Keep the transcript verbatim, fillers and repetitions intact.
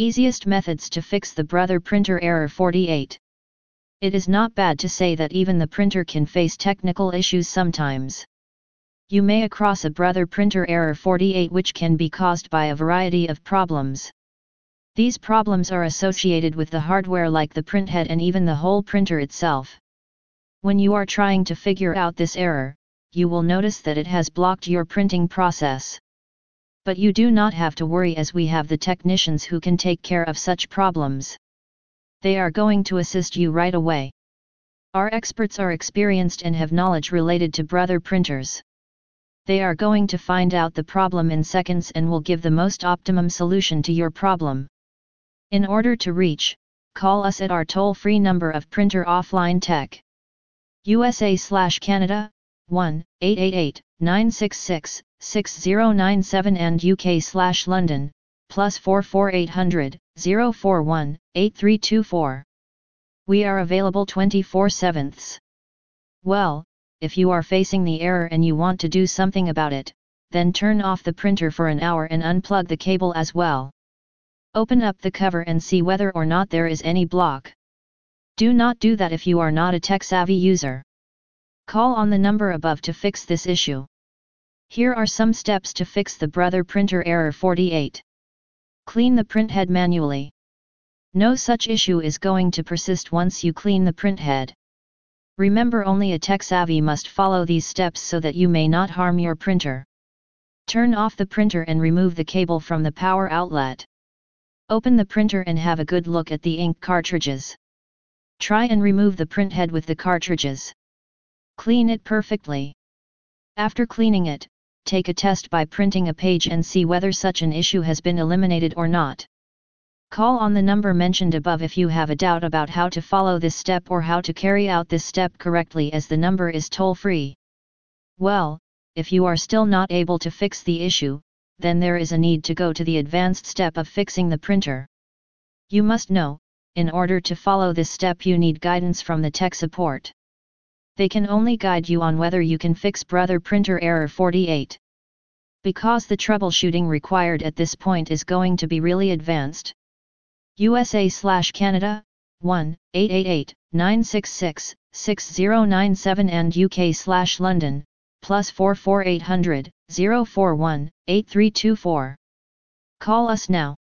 Easiest methods to fix the Brother printer error forty-eight. It is not bad to say that even the printer can face technical issues sometimes. You may across a Brother printer error forty-eight which can be caused by a variety of problems. These problems are associated with the hardware like the printhead and even the whole printer itself. When you are trying to figure out this error, you will notice that it has blocked your printing process. But you do not have to worry, as we have the technicians who can take care of such problems. They are going to assist you right away. Our experts are experienced and have knowledge related to Brother printers. They are going to find out the problem in seconds and will give the most optimum solution to your problem. In order to reach, call us at our toll-free number of Printer Offline Tech. U S A slash Canada, one eight eight eight nine six six six zero nine seven and U K slash London, plus four four eight zero zero zero four one eight three two four. We are available twenty-four seven. Well, if you are facing the error and you want to do something about it, then turn off the printer for an hour and unplug the cable as well. Open up the cover and see whether or not there is any block. Do not do that if you are not a tech-savvy user. Call on the number above to fix this issue. Here are some steps to fix the Brother printer error forty-eight. Clean the printhead manually. No such issue is going to persist once you clean the printhead. Remember, only a tech-savvy must follow these steps so that you may not harm your printer. Turn off the printer and remove the cable from the power outlet. Open the printer and have a good look at the ink cartridges. Try and remove the printhead with the cartridges. Clean it perfectly. After cleaning it, take a test by printing a page and see whether such an issue has been eliminated or not. Call on the number mentioned above if you have a doubt about how to follow this step or how to carry out this step correctly, as the number is toll-free. Well, if you are still not able to fix the issue, then there is a need to go to the advanced step of fixing the printer. You must know, in order to follow this step you need guidance from the tech support. They can only guide you on whether you can fix Brother printer error forty-eight. Because the troubleshooting required at this point is going to be really advanced. U S A slash Canada, one eight eight eight nine six six six zero nine seven and U K slash London, plus four four eight zero zero zero four one eight three two four. Call us now.